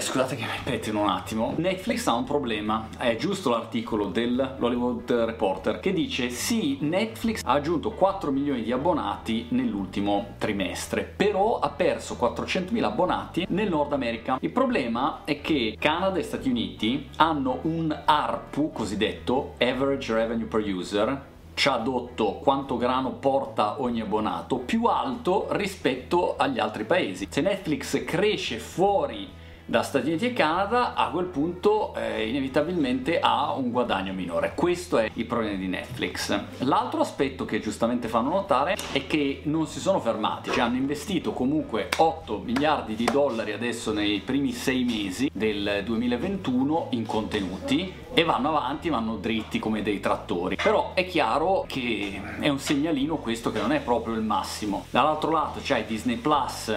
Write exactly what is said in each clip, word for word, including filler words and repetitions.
Scusate che mi metto un attimo. Netflix ha un problema. È giusto l'articolo dell'Hollywood Reporter che dice sì, Netflix ha aggiunto quattro milioni di abbonati nell'ultimo trimestre, però ha perso quattrocentomila abbonati nel Nord America. Il problema è che Canada e Stati Uniti hanno un A R P U, cosiddetto Average Revenue Per User, tradotto quanto grano porta ogni abbonato, più alto rispetto agli altri paesi. Se Netflix cresce fuori da Stati Uniti e Canada, a quel punto eh, inevitabilmente ha un guadagno minore. Questo è il problema di Netflix. L'altro aspetto che giustamente fanno notare è che non si sono fermati, cioè hanno investito comunque otto miliardi di dollari adesso nei primi sei mesi del duemilaventuno in contenuti e vanno avanti, vanno dritti come dei trattori. Però è chiaro che è un segnalino questo che non è proprio il massimo. Dall'altro lato c'è Disney Plus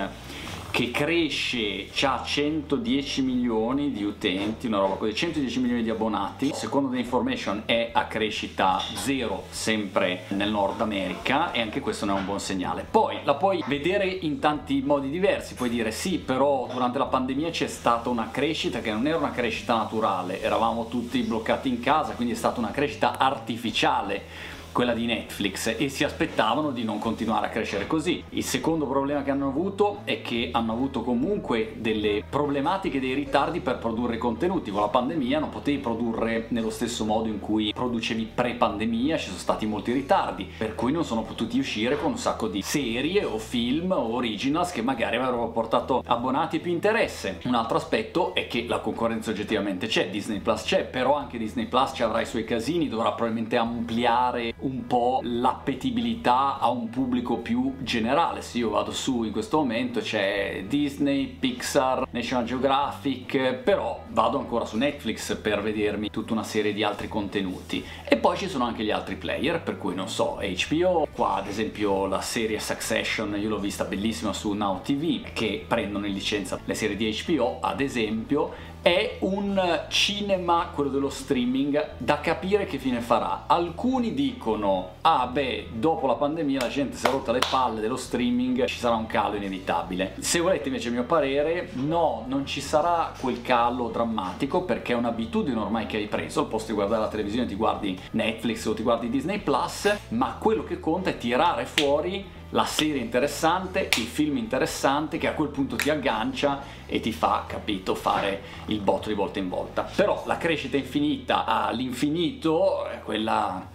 che cresce, ha centodieci milioni di utenti, una roba così, centodieci milioni di abbonati. Secondo The Information è a crescita zero sempre nel Nord America e anche questo non è un buon segnale. Poi la puoi vedere in tanti modi diversi, puoi dire sì, però durante la pandemia c'è stata una crescita che non era una crescita naturale, eravamo tutti bloccati in casa, quindi è stata una crescita artificiale quella di Netflix e si aspettavano di non continuare a crescere così. Il secondo problema che hanno avuto è che hanno avuto comunque delle problematiche, dei ritardi per produrre contenuti. Con la pandemia non potevi produrre nello stesso modo in cui producevi pre-pandemia, ci sono stati molti ritardi, per cui non sono potuti uscire con un sacco di serie o film o originals che magari avrebbero portato abbonati più interesse. Un altro aspetto è che la concorrenza oggettivamente c'è, Disney Plus c'è, però anche Disney Plus ci avrà i suoi casini, dovrà probabilmente ampliare un po' l'appetibilità a un pubblico più generale. Se io vado su in questo momento c'è Disney, Pixar, National Geographic, però vado ancora su Netflix per vedermi tutta una serie di altri contenuti. E poi ci sono anche gli altri player, per cui non so, H B O, qua ad esempio la serie Succession, io l'ho vista bellissima su Now T V, che prendono in licenza le serie di H B O, ad esempio. È un cinema, quello dello streaming, da capire che fine farà. Alcuni dicono, ah beh, dopo la pandemia la gente si è rotta le palle dello streaming, ci sarà un calo inevitabile. Se volete invece il mio parere, no, non ci sarà quel calo drammatico, perché è un'abitudine ormai che hai preso, al posto di guardare la televisione ti guardi Netflix o ti guardi Disney Plus, ma quello che conta è tirare fuori la serie interessante, il film interessante, che a quel punto ti aggancia e ti fa, capito, fare il botto di volta in volta. Però la crescita infinita all'infinito, quella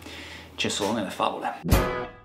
c'è solo nelle favole.